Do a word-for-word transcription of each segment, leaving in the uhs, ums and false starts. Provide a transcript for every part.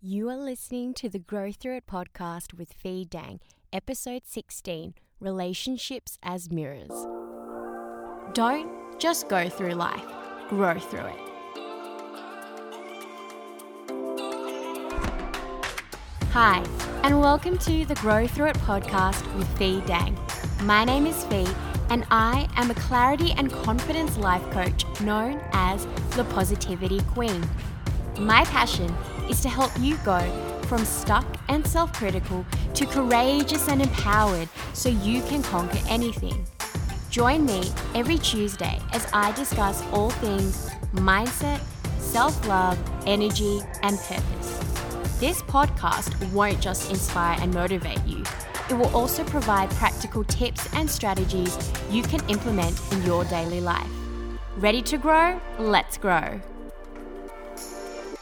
You are listening to the Grow Through It podcast with Fee Dang, episode sixteen, Relationships as Mirrors. Don't just go through life, grow through it. Hi, and welcome to the Grow Through It podcast with Fee Dang. My name is Fee, and I am a clarity and confidence life coach known as the Positivity Queen. My passion is to help you go from stuck and self-critical to courageous and empowered so you can conquer anything. Join me every Tuesday as I discuss all things mindset, self-love, energy, and purpose. This podcast won't just inspire and motivate you. It will also provide practical tips and strategies you can implement in your daily life. Ready to grow? Let's grow.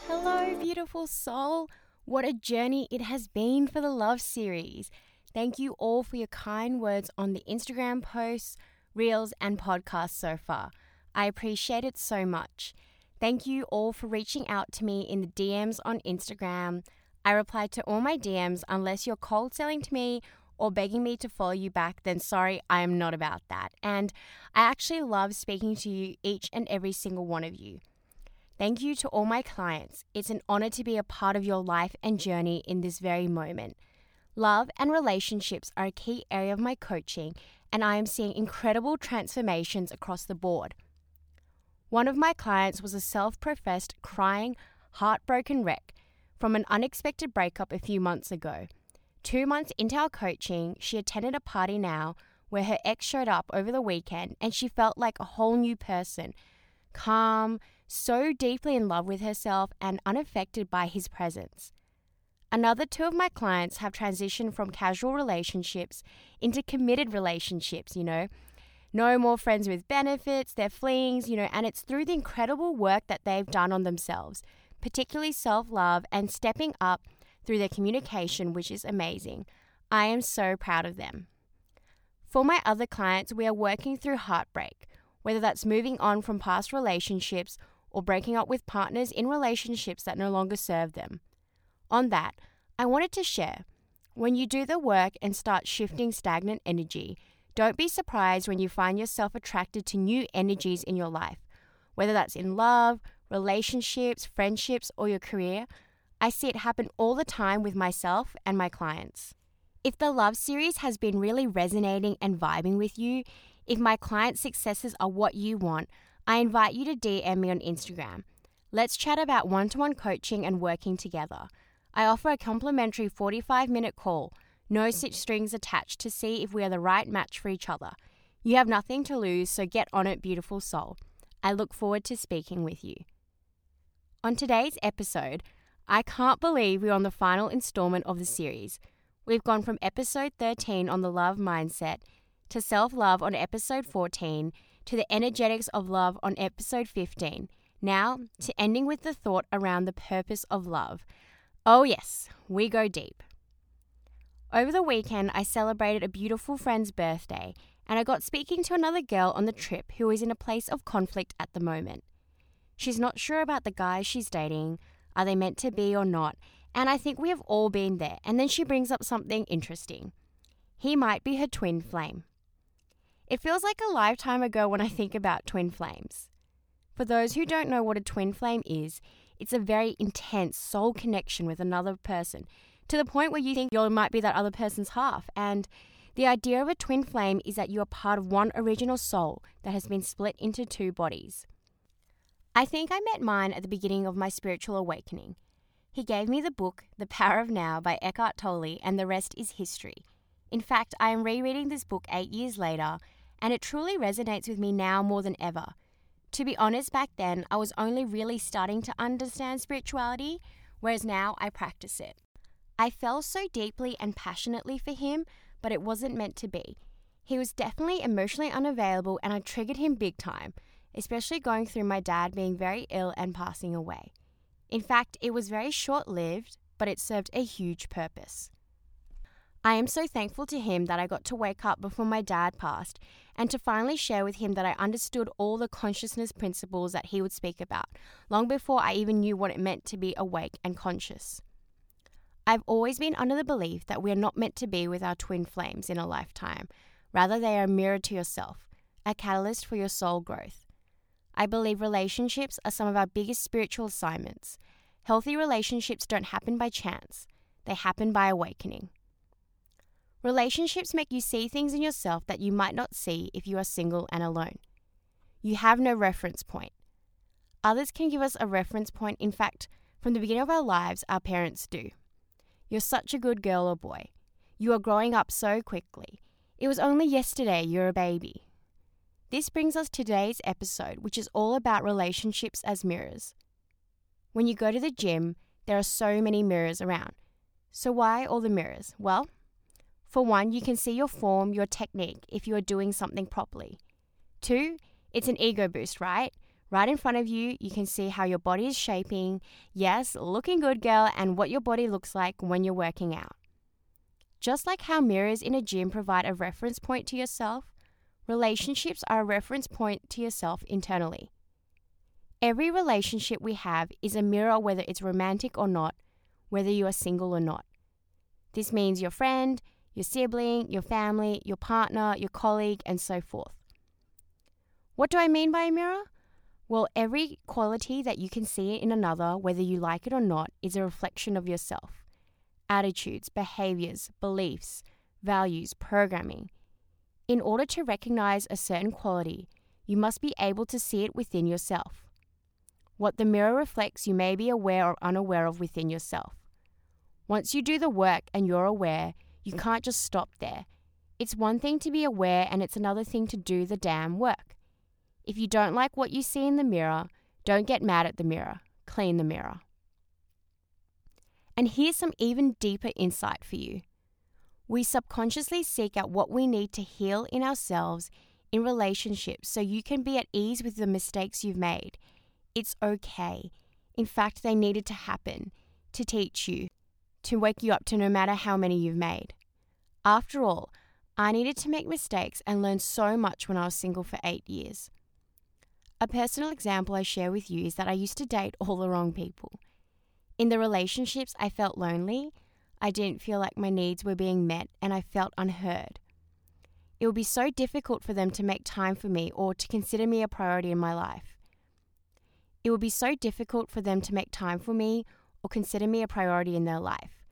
Hello, beautiful soul. What a journey it has been for the Love Series. Thank you all for your kind words on the Instagram posts, reels, and podcasts so far. I appreciate it so much. Thank you all for reaching out to me in the D Ms on Instagram. I reply to all my D Ms unless you're cold selling to me or begging me to follow you back, then sorry, I am not about that. And I actually love speaking to you, each and every single one of you. Thank you to all my clients. It's an honor to be a part of your life and journey in this very moment. Love and relationships are a key area of my coaching, and I am seeing incredible transformations across the board. One of my clients was a self-professed, crying, heartbroken wreck from an unexpected breakup a few months ago. Two months into our coaching, she attended a party now where her ex showed up over the weekend, and she felt like a whole new person, calm, so deeply in love with herself and unaffected by his presence. Another two of my clients have transitioned from casual relationships into committed relationships, you know. No more friends with benefits, they're flings, you know, and it's through the incredible work that they've done on themselves, particularly self-love and stepping up through their communication, which is amazing. I am so proud of them. For my other clients, we are working through heartbreak, whether that's moving on from past relationships or breaking up with partners in relationships that no longer serve them. On that, I wanted to share, when you do the work and start shifting stagnant energy, don't be surprised when you find yourself attracted to new energies in your life. Whether that's in love, relationships, friendships, or your career, I see it happen all the time with myself and my clients. If the Love Series has been really resonating and vibing with you, if my client successes are what you want, I invite you to D M me on Instagram. Let's chat about one-to-one coaching and working together. I offer a complimentary forty-five minute call, no strings attached, to see if we are the right match for each other. You have nothing to lose, so get on it, beautiful soul. I look forward to speaking with you. On today's episode, I can't believe we're on the final installment of the series. We've gone from episode thirteen on the love mindset to self-love on episode fourteen, to the energetics of love on episode fifteen, now to ending with the thought around the purpose of love. Oh yes, we go deep. Over the weekend, I celebrated a beautiful friend's birthday, and I got speaking to another girl on the trip who is in a place of conflict at the moment. She's not sure about the guy she's dating, are they meant to be or not, and I think we have all been there, and then she brings up something interesting. He might be her twin flame. It feels like a lifetime ago when I think about twin flames. For those who don't know what a twin flame is, it's a very intense soul connection with another person, to the point where you think you might be that other person's half. And the idea of a twin flame is that you are part of one original soul that has been split into two bodies. I think I met mine at the beginning of my spiritual awakening. He gave me the book, The Power of Now by Eckhart Tolle, and the rest is history. In fact, I am rereading this book eight years later, and it truly resonates with me now more than ever. To be honest, back then, I was only really starting to understand spirituality, whereas now I practice it. I fell so deeply and passionately for him, but it wasn't meant to be. He was definitely emotionally unavailable, and I triggered him big time, especially going through my dad being very ill and passing away. In fact, it was very short-lived, but it served a huge purpose. I am so thankful to him that I got to wake up before my dad passed and to finally share with him that I understood all the consciousness principles that he would speak about long before I even knew what it meant to be awake and conscious. I've always been under the belief that we are not meant to be with our twin flames in a lifetime. Rather, they are a mirror to yourself, a catalyst for your soul growth. I believe relationships are some of our biggest spiritual assignments. Healthy relationships don't happen by chance. They happen by awakening. Relationships make you see things in yourself that you might not see if you are single and alone. You have no reference point. Others can give us a reference point. In fact, from the beginning of our lives, our parents do. You're such a good girl or boy. You are growing up so quickly. It was only yesterday you were a baby. This brings us to today's episode, which is all about relationships as mirrors. When you go to the gym, there are so many mirrors around. So why all the mirrors? Well, for one, you can see your form, your technique, if you are doing something properly. Two, it's an ego boost, right? Right in front of you, you can see how your body is shaping, yes, looking good girl, and what your body looks like when you're working out. Just like how mirrors in a gym provide a reference point to yourself, relationships are a reference point to yourself internally. Every relationship we have is a mirror, whether it's romantic or not, whether you are single or not. This means your friend, your sibling, your family, your partner, your colleague, and so forth. What do I mean by a mirror? Well, every quality that you can see in another, whether you like it or not, is a reflection of yourself. Attitudes, behaviors, beliefs, values, programming. In order to recognize a certain quality, you must be able to see it within yourself. What the mirror reflects, you may be aware or unaware of within yourself. Once you do the work and you're aware, you can't just stop there. It's one thing to be aware and it's another thing to do the damn work. If you don't like what you see in the mirror, don't get mad at the mirror. Clean the mirror. And here's some even deeper insight for you. We subconsciously seek out what we need to heal in ourselves in relationships so you can be at ease with the mistakes you've made. It's okay. In fact, they needed to happen to teach you, to wake you up to no matter how many you've made. After all, I needed to make mistakes and learn so much when I was single for eight years. A personal example I share with you is that I used to date all the wrong people. In the relationships, I felt lonely, I didn't feel like my needs were being met, and I felt unheard. It would be so difficult for them to make time for me or to consider me a priority in my life. It would be so difficult for them to make time for me or consider me a priority in their life.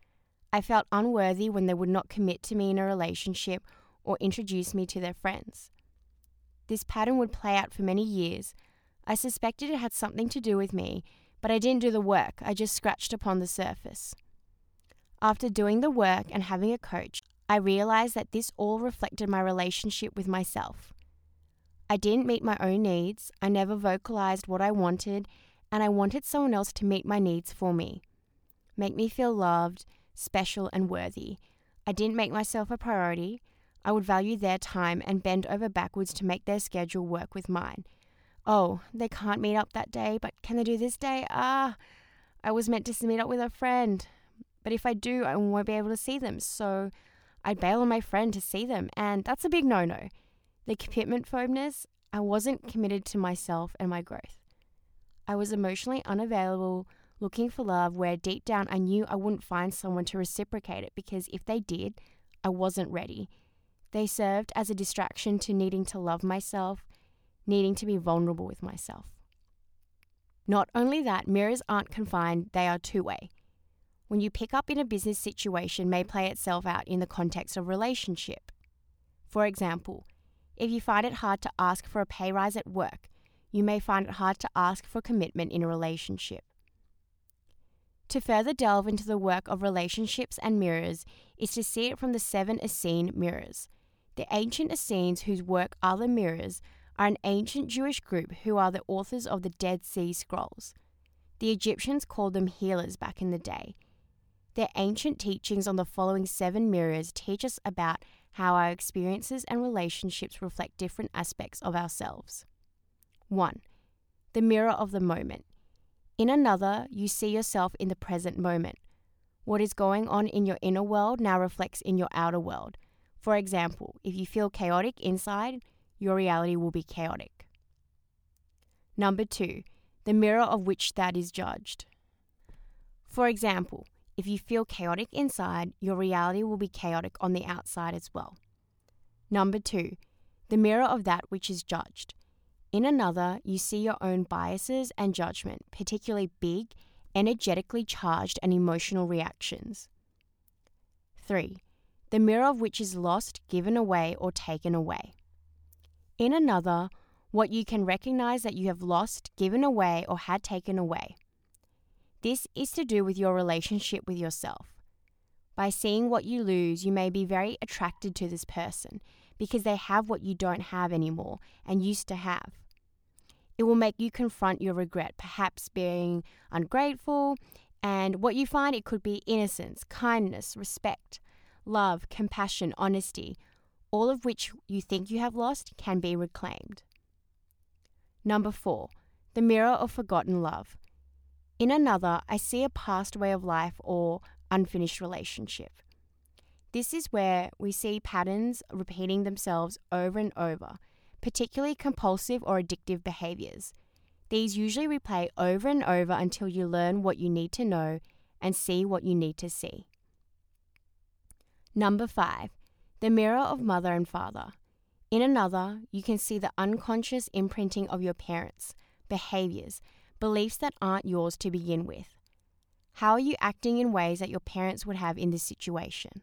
I felt unworthy when they would not commit to me in a relationship or introduce me to their friends. This pattern would play out for many years. I suspected it had something to do with me, but I didn't do the work, I just scratched upon the surface. After doing the work and having a coach, I realized that this all reflected my relationship with myself. I didn't meet my own needs, I never vocalized what I wanted, and I wanted someone else to meet my needs for me. Make me feel loved, special, and worthy. I didn't make myself a priority. I would value their time and bend over backwards to make their schedule work with mine. Oh, they can't meet up that day, but can they do this day? Ah, I was meant to meet up with a friend. But if I do, I won't be able to see them, so I'd bail on my friend to see them, and that's a big no-no. The commitment phobia, I wasn't committed to myself and my growth. I was emotionally unavailable, looking for love, where deep down I knew I wouldn't find someone to reciprocate it, because if they did, I wasn't ready. They served as a distraction to needing to love myself, needing to be vulnerable with myself. Not only that, mirrors aren't confined, they are two-way. When you pick up in a business situation may play itself out in the context of relationship. For example, if you find it hard to ask for a pay rise at work, you may find it hard to ask for commitment in a relationship. To further delve into the work of relationships and mirrors is to see it from the seven Essene mirrors. The ancient Essenes, whose work are the mirrors, are an ancient Jewish group who are the authors of the Dead Sea Scrolls. The Egyptians called them healers back in the day. Their ancient teachings on the following seven mirrors teach us about how our experiences and relationships reflect different aspects of ourselves. one. The mirror of the moment. In another, you see yourself in the present moment. What is going on in your inner world now reflects in your outer world. For example, if you feel chaotic inside, your reality will be chaotic. Number two, the mirror of which that is judged. For example, If you feel chaotic inside, your reality will be chaotic on the outside as well. Number two, the mirror of that which is judged. In another, you see your own biases and judgment, particularly big, energetically charged and emotional reactions. Three, the mirror of which is lost, given away, or taken away. In another, what you can recognize that you have lost, given away, or had taken away. This is to do with your relationship with yourself. By seeing what you lose, you may be very attracted to this person because they have what you don't have anymore and used to have. It will make you confront your regret, perhaps being ungrateful, and what you find it could be innocence, kindness, respect, love, compassion, honesty, all of which you think you have lost can be reclaimed. Number four, the mirror of forgotten love. In another, I see a past way of life or unfinished relationship. This is where we see patterns repeating themselves over and over, particularly compulsive or addictive behaviors. These usually replay over and over until you learn what you need to know and see what you need to see. Number five, the mirror of mother and father. In another, you can see the unconscious imprinting of your parents, behaviors, beliefs that aren't yours to begin with. How are you acting in ways that your parents would have in this situation?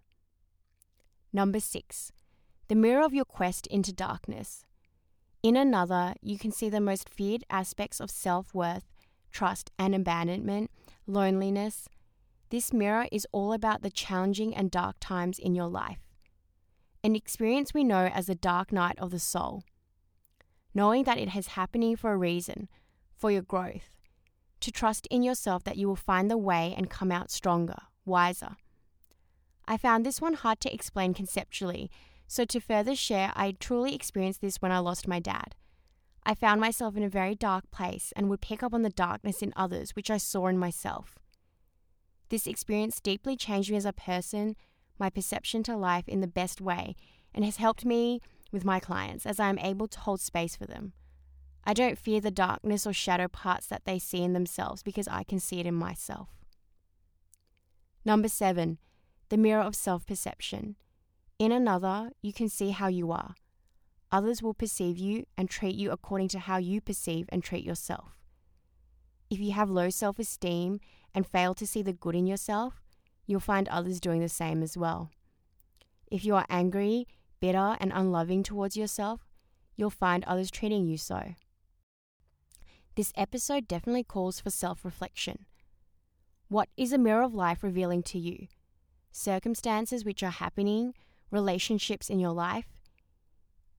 Number six, the mirror of your quest into darkness. In another, you can see the most feared aspects of self-worth, trust and abandonment, loneliness. This mirror is all about the challenging and dark times in your life, an experience we know as the dark night of the soul. Knowing that it is happening for a reason, for your growth, to trust in yourself that you will find the way and come out stronger, wiser. I found this one hard to explain conceptually, so to further share, I truly experienced this when I lost my dad. I found myself in a very dark place and would pick up on the darkness in others, which I saw in myself. This experience deeply changed me as a person, my perception to life in the best way, and has helped me with my clients as I am able to hold space for them. I don't fear the darkness or shadow parts that they see in themselves because I can see it in myself. Number seven, the mirror of self-perception. In another, you can see how you are. Others will perceive you and treat you according to how you perceive and treat yourself. If you have low self-esteem and fail to see the good in yourself, you'll find others doing the same as well. If you are angry, bitter, and unloving towards yourself, you'll find others treating you so. This episode definitely calls for self-reflection. What is a mirror of life revealing to you? Circumstances which are happening, relationships in your life.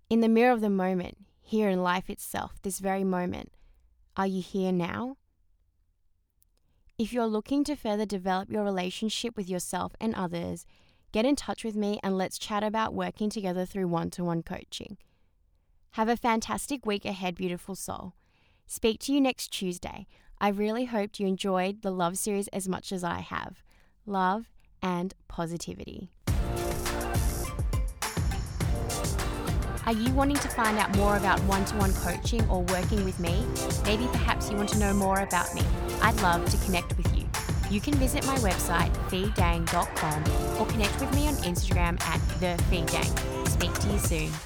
In the mirror of the moment, here in life itself, this very moment, are you here now? If you're looking to further develop your relationship with yourself and others, get in touch with me and let's chat about working together through one-to-one coaching. Have a fantastic week ahead, beautiful soul. Speak to you next Tuesday. I really hoped you enjoyed the love series as much as I have. Love and positivity. Are you wanting to find out more about one-to-one coaching or working with me? Maybe perhaps you want to know more about me. I'd love to connect with you. You can visit my website, fee dang dot com, or connect with me on Instagram at the fee dang. Speak to you soon.